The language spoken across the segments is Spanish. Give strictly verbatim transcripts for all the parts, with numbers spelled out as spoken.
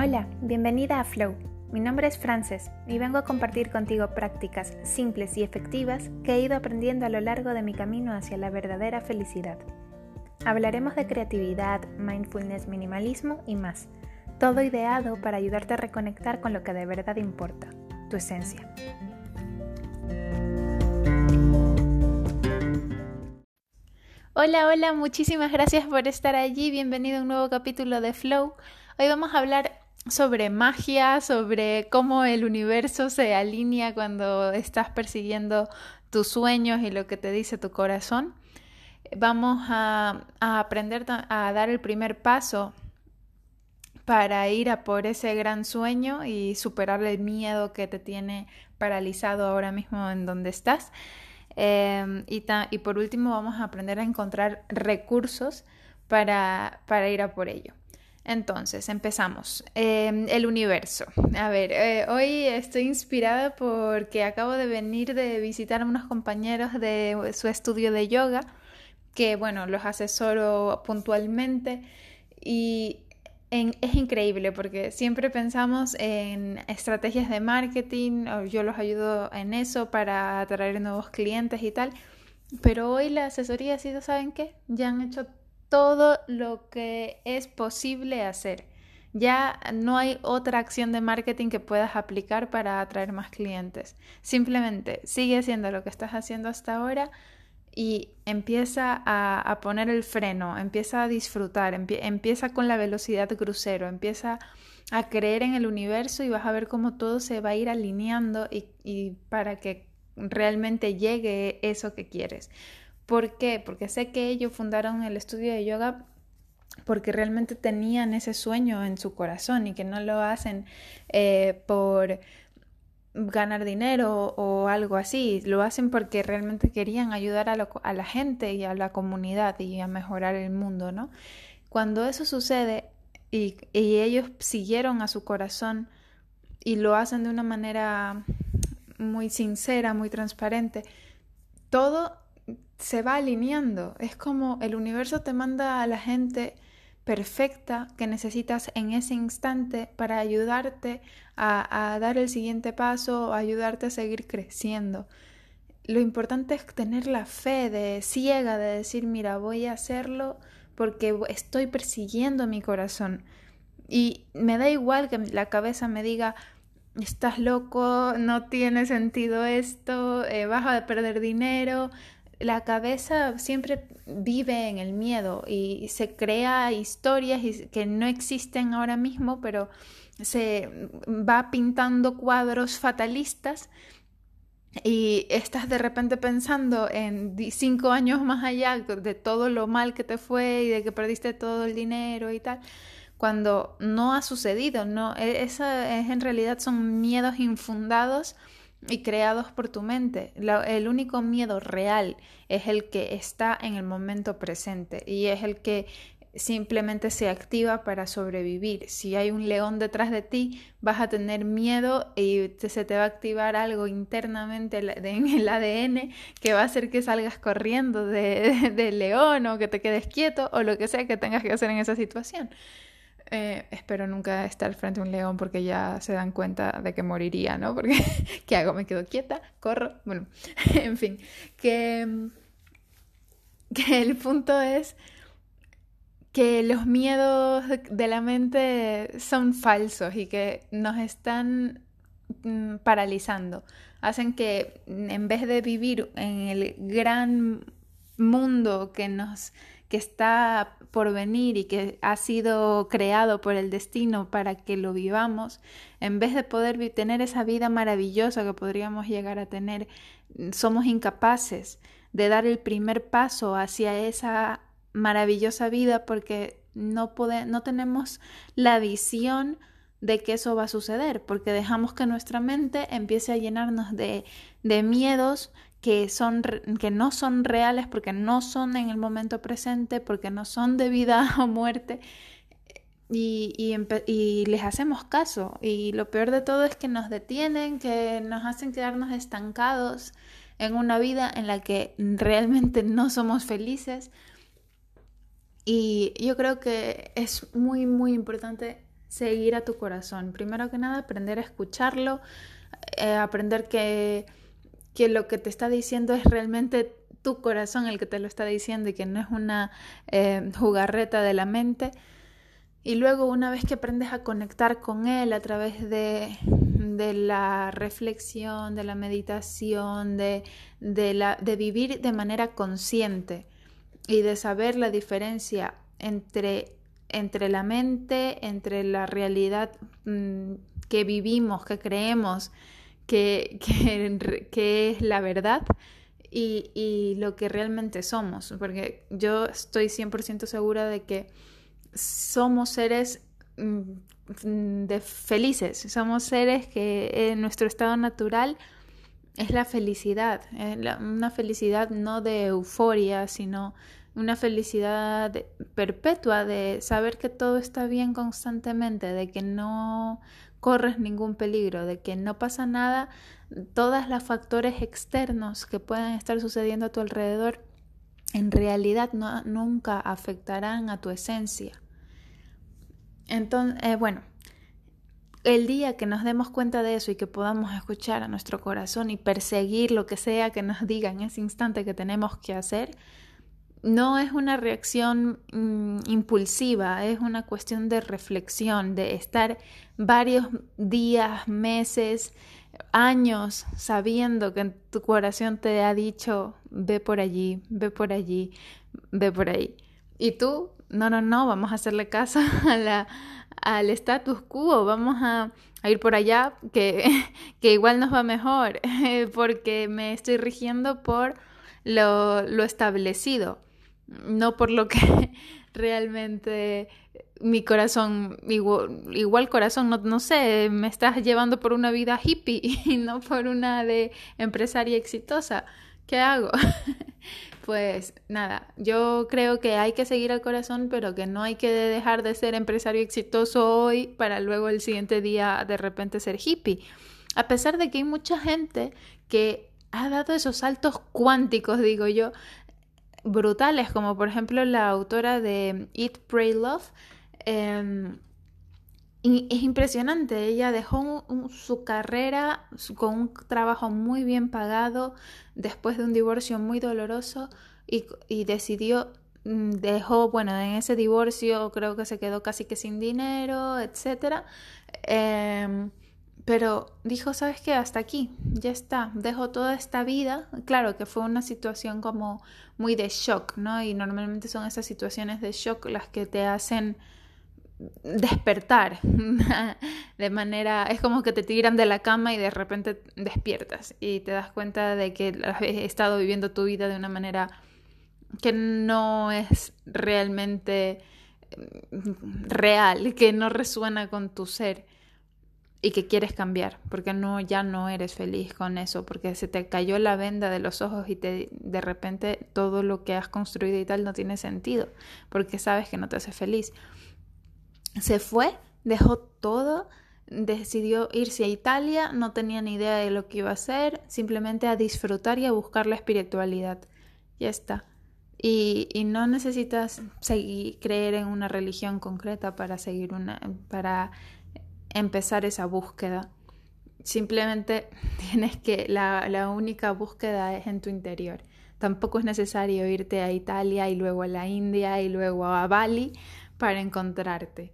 Hola, bienvenida a Flow. Mi nombre es Frances y vengo a compartir contigo prácticas simples y efectivas que he ido aprendiendo a lo largo de mi camino hacia la verdadera felicidad. Hablaremos de creatividad, mindfulness, minimalismo y más. Todo ideado para ayudarte a reconectar con lo que de verdad importa, tu esencia. Hola, hola, muchísimas gracias por estar allí. Bienvenido a un nuevo capítulo de Flow. Hoy vamos a hablar sobre magia, sobre cómo el universo se alinea cuando estás persiguiendo tus sueños y lo que te dice tu corazón. Vamos a, a aprender a dar el primer paso para ir a por ese gran sueño y superar el miedo que te tiene paralizado ahora mismo en donde estás. Eh, y, ta- y por último vamos a aprender a encontrar recursos para, para ir a por ello. Entonces, empezamos. Eh, el universo. A ver, eh, hoy estoy inspirada porque acabo de venir de visitar a unos compañeros de su estudio de yoga, que bueno, los asesoro puntualmente y... En, es increíble porque siempre pensamos en estrategias de marketing, o yo los ayudo en eso para atraer nuevos clientes y tal, pero hoy la asesoría ha sido, ¿saben qué? Ya han hecho todo lo que es posible hacer. Ya no hay otra acción de marketing que puedas aplicar para atraer más clientes. Simplemente sigue haciendo lo que estás haciendo hasta ahora y empieza a, a poner el freno, empieza a disfrutar, empie- empieza con la velocidad crucero, empieza a creer en el universo y vas a ver cómo todo se va a ir alineando y, y para que realmente llegue eso que quieres. ¿Por qué? Porque sé que ellos fundaron el estudio de yoga porque realmente tenían ese sueño en su corazón y que no lo hacen eh, por... ganar dinero o algo así, lo hacen porque realmente querían ayudar a, lo, a la gente y a la comunidad y a mejorar el mundo, ¿no? Cuando eso sucede y, y ellos siguieron a su corazón y lo hacen de una manera muy sincera, muy transparente, todo se va alineando. Es como el universo te manda a la gente perfecta que necesitas en ese instante para ayudarte a, a dar el siguiente paso, ayudarte a seguir creciendo. Lo importante es tener la fe de ciega, de decir, mira, voy a hacerlo porque estoy persiguiendo mi corazón. Y me da igual que la cabeza me diga, estás loco, no tiene sentido esto, eh, vas a perder dinero... La cabeza siempre vive en el miedo y se crea historias que no existen ahora mismo, pero se va pintando cuadros fatalistas y estás de repente pensando en cinco años más allá de todo lo mal que te fue y de que perdiste todo el dinero y tal, cuando no ha sucedido. No, esa es, en realidad son miedos infundados y creados por tu mente. La, el único miedo real es el que está en el momento presente y es el que simplemente se activa para sobrevivir. Si hay un león detrás de ti, vas a tener miedo y te, se te va a activar algo internamente en el A D N que va a hacer que salgas corriendo de, de, de león o que te quedes quieto o lo que sea que tengas que hacer en esa situación. Eh, espero nunca estar frente a un león porque ya se dan cuenta de que moriría, ¿no? Porque, ¿qué hago? ¿Me quedo quieta? ¿Corro? Bueno, en fin, que, que el punto es que los miedos de la mente son falsos y que nos están paralizando. Hacen que en vez de vivir en el gran mundo que nos... que está por venir y que ha sido creado por el destino para que lo vivamos, en vez de poder tener esa vida maravillosa que podríamos llegar a tener, somos incapaces de dar el primer paso hacia esa maravillosa vida porque no, pode- no tenemos la visión de que eso va a suceder, porque dejamos que nuestra mente empiece a llenarnos de, de miedos que son que no son reales porque no son en el momento presente, porque no son de vida o muerte y, y, empe- y les hacemos caso y lo peor de todo es que nos detienen, que nos hacen quedarnos estancados en una vida en la que realmente no somos felices. Y yo creo que es muy muy importante seguir a tu corazón. Primero que nada, aprender a escucharlo, eh, aprender que, que lo que te está diciendo es realmente tu corazón el que te lo está diciendo y que no es una eh, jugarreta de la mente. Y luego, una vez que aprendes a conectar con él a través de, de la reflexión, de la meditación, de, de, la, de vivir de manera consciente y de saber la diferencia entre, entre la mente, entre la realidad mmm, que vivimos, que creemos que, que, que es la verdad, y, y lo que realmente somos. Porque yo estoy cien por ciento segura de que somos seres de felices, somos seres que en nuestro estado natural es la felicidad, una felicidad no de euforia, sino una felicidad perpetua de saber que todo está bien constantemente, de que no corres ningún peligro, de que no pasa nada. Todos los factores externos que puedan estar sucediendo a tu alrededor en realidad no, nunca afectarán a tu esencia. Entonces, eh, bueno, el día que nos demos cuenta de eso y que podamos escuchar a nuestro corazón y perseguir lo que sea que nos diga en ese instante que tenemos que hacer, no es una reacción mmm, impulsiva, es una cuestión de reflexión, de estar varios días, meses, años sabiendo que tu corazón te ha dicho, ve por allí, ve por allí, ve por ahí. Y tú, no, no, no, vamos a hacerle caso a la, al status quo, vamos a, a ir por allá, que, que igual nos va mejor, porque me estoy rigiendo por lo, lo establecido, no por lo que realmente mi corazón, igual, igual corazón, no, no sé, me estás llevando por una vida hippie y no por una de empresaria exitosa. ¿Qué hago? Pues nada, yo creo que hay que seguir al corazón, pero que no hay que dejar de ser empresario exitoso hoy para luego el siguiente día de repente ser hippie. A pesar de que hay mucha gente que ha dado esos saltos cuánticos, digo yo, brutales, como por ejemplo la autora de Eat, Pray, Love. Eh, es impresionante, ella dejó un, un, su carrera su, con un trabajo muy bien pagado después de un divorcio muy doloroso y, y decidió, dejó, bueno, en ese divorcio creo que se quedó casi que sin dinero, etcétera. Eh, pero dijo, ¿sabes qué? Hasta aquí, ya está, dejó toda esta vida. Claro que fue una situación como muy de shock, ¿no? Y normalmente son esas situaciones de shock las que te hacen despertar de manera, es como que te tiran de la cama y de repente despiertas y te das cuenta de que has estado viviendo tu vida de una manera que no es realmente real, que no resuena con tu ser y que quieres cambiar, porque no, ya no eres feliz con eso, porque se te cayó la venda de los ojos y te, de repente todo lo que has construido y tal no tiene sentido, porque sabes que no te hace feliz. Se fue, dejó todo, decidió irse a Italia, no tenía ni idea de lo que iba a hacer, simplemente a disfrutar y a buscar la espiritualidad. Ya está. Y, y no necesitas seguir, creer en una religión concreta para seguir una, para empezar esa búsqueda. Simplemente tienes que, la, la única búsqueda es en tu interior. Tampoco es necesario irte a Italia y luego a la India y luego a Bali para encontrarte.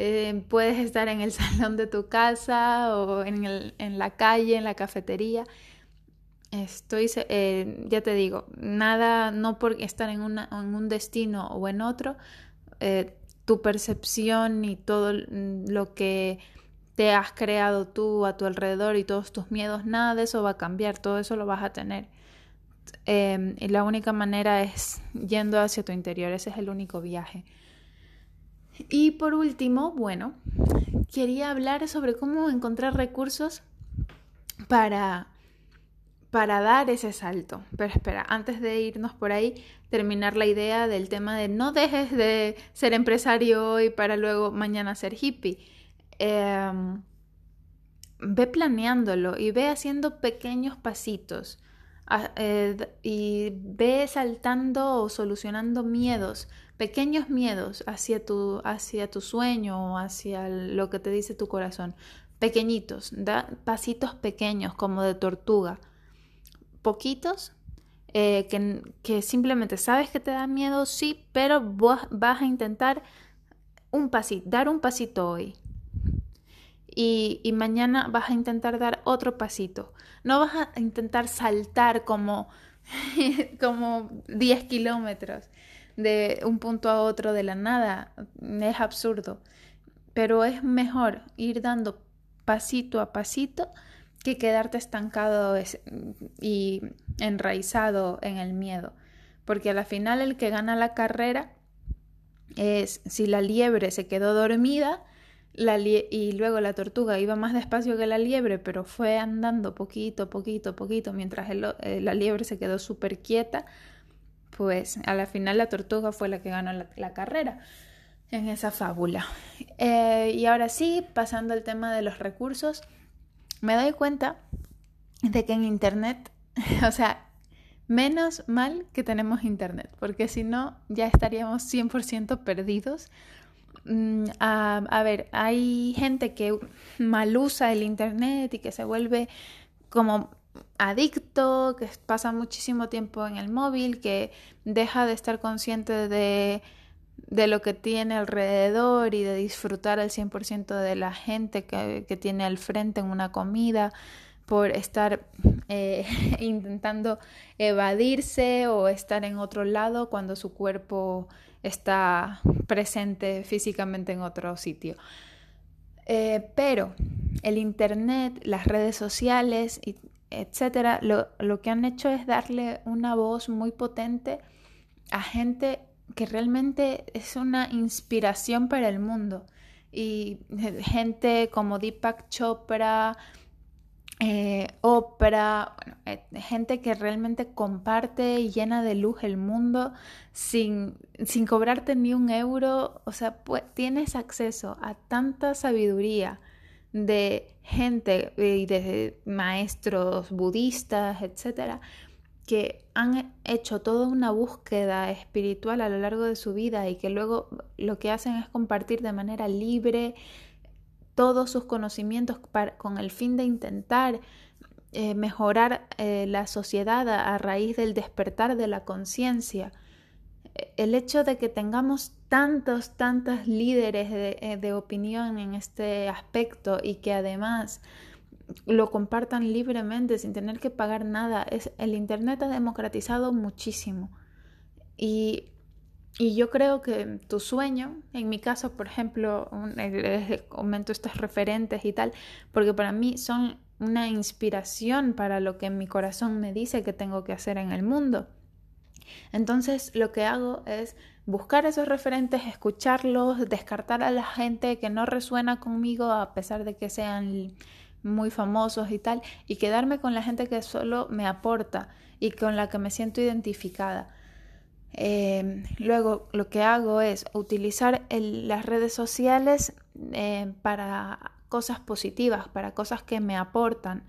Eh, puedes estar en el salón de tu casa o en, el, en la calle, en la cafetería. Estoy, eh, ya te digo, nada, no por estar en, una, en un destino o en otro, eh, tu percepción y todo lo que te has creado tú a tu alrededor y todos tus miedos, nada de eso va a cambiar, todo eso lo vas a tener. Eh, y la única manera es yendo hacia tu interior, ese es el único viaje. Y por último, bueno, quería hablar sobre cómo encontrar recursos para, para dar ese salto. Pero espera, antes de irnos por ahí, terminar la idea del tema de no dejes de ser empresario hoy para luego mañana ser hippie. Eh, ve planeándolo y ve haciendo pequeños pasitos. Eh, y ve saltando o solucionando miedos. pequeños miedos hacia tu, hacia tu sueño o hacia lo que te dice tu corazón. Pequeñitos, ¿da? Pasitos pequeños como de tortuga. Poquitos eh, que, que simplemente sabes que te da miedo, sí, pero vos vas a intentar un pasito, dar un pasito hoy. Y, y mañana vas a intentar dar otro pasito. No vas a intentar saltar como, como diez kilómetros de un punto a otro de la nada. Es absurdo. Pero es mejor ir dando pasito a pasito que quedarte estancado y enraizado en el miedo. Porque al final el que gana la carrera es, si la liebre se quedó dormida, La lie- y luego la tortuga iba más despacio que la liebre, pero fue andando poquito, poquito, poquito, mientras el, eh, la liebre se quedó súper quieta, pues a la final la tortuga fue la que ganó la, la carrera en esa fábula. Eh, y ahora sí, pasando al tema de los recursos, me doy cuenta de que en internet, o sea, menos mal que tenemos internet, porque si no ya estaríamos cien por ciento perdidos. A, a ver, hay gente que mal usa el internet y que se vuelve como adicto, que pasa muchísimo tiempo en el móvil, que deja de estar consciente de, de lo que tiene alrededor y de disfrutar al cien por ciento de la gente que, que tiene al frente en una comida por estar eh, intentando evadirse o estar en otro lado cuando su cuerpo está presente físicamente en otro sitio. Eh, pero el internet, las redes sociales, etcétera, lo, lo que han hecho es darle una voz muy potente a gente que realmente es una inspiración para el mundo. Y gente como Deepak Chopra, Eh, Oprah, bueno, eh, gente que realmente comparte y llena de luz el mundo sin, sin cobrarte ni un euro. O sea, pues, tienes acceso a tanta sabiduría de gente y eh, de maestros budistas, etcétera, que han hecho toda una búsqueda espiritual a lo largo de su vida y que luego lo que hacen es compartir de manera libre todos sus conocimientos para, con el fin de intentar eh, mejorar eh, la sociedad a, a raíz del despertar de la conciencia. El hecho de que tengamos tantos, tantos líderes de, de opinión en este aspecto y que además lo compartan libremente sin tener que pagar nada, es, el internet ha democratizado muchísimo. Y... Y yo creo que tu sueño, en mi caso, por ejemplo, un, comento estos referentes y tal, porque para mí son una inspiración para lo que mi corazón me dice que tengo que hacer en el mundo. Entonces, lo que hago es buscar esos referentes, escucharlos, descartar a la gente que no resuena conmigo, a pesar de que sean muy famosos y tal, y quedarme con la gente que solo me aporta y con la que me siento identificada. Eh, luego lo que hago es utilizar el, las redes sociales eh, para cosas positivas, para cosas que me aportan,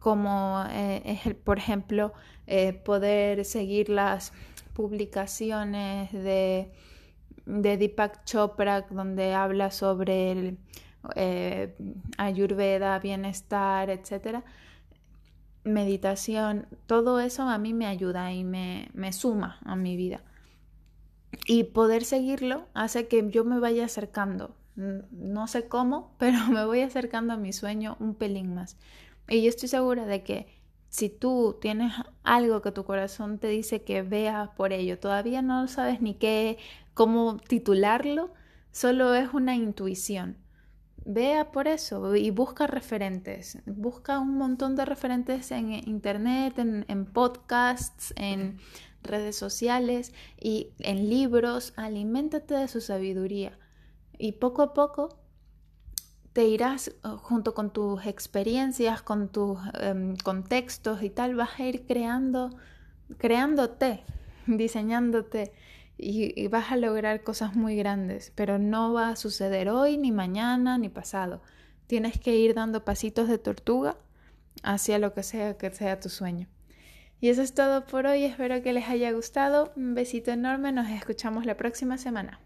como eh, es el, por ejemplo eh, poder seguir las publicaciones de, de Deepak Chopra, donde habla sobre el eh, ayurveda, bienestar, etcétera, meditación. Todo eso a mí me ayuda y me, me suma a mi vida, y poder seguirlo hace que yo me vaya acercando, no sé cómo, pero me voy acercando a mi sueño un pelín más. Y yo estoy segura de que si tú tienes algo que tu corazón te dice que veas por ello, todavía no sabes ni qué, cómo titularlo, solo es una intuición. Vea por eso y busca referentes, busca un montón de referentes en internet, en, en podcasts, en redes sociales y en libros. Aliméntate de su sabiduría y poco a poco te irás, junto con tus experiencias, con tus um, contextos y tal, vas a ir creando, creándote, diseñándote. Y, y vas a lograr cosas muy grandes, pero no va a suceder hoy, ni mañana, ni pasado. Tienes que ir dando pasitos de tortuga hacia lo que sea que sea tu sueño. Y eso es todo por hoy, espero que les haya gustado. Un besito enorme, nos escuchamos la próxima semana.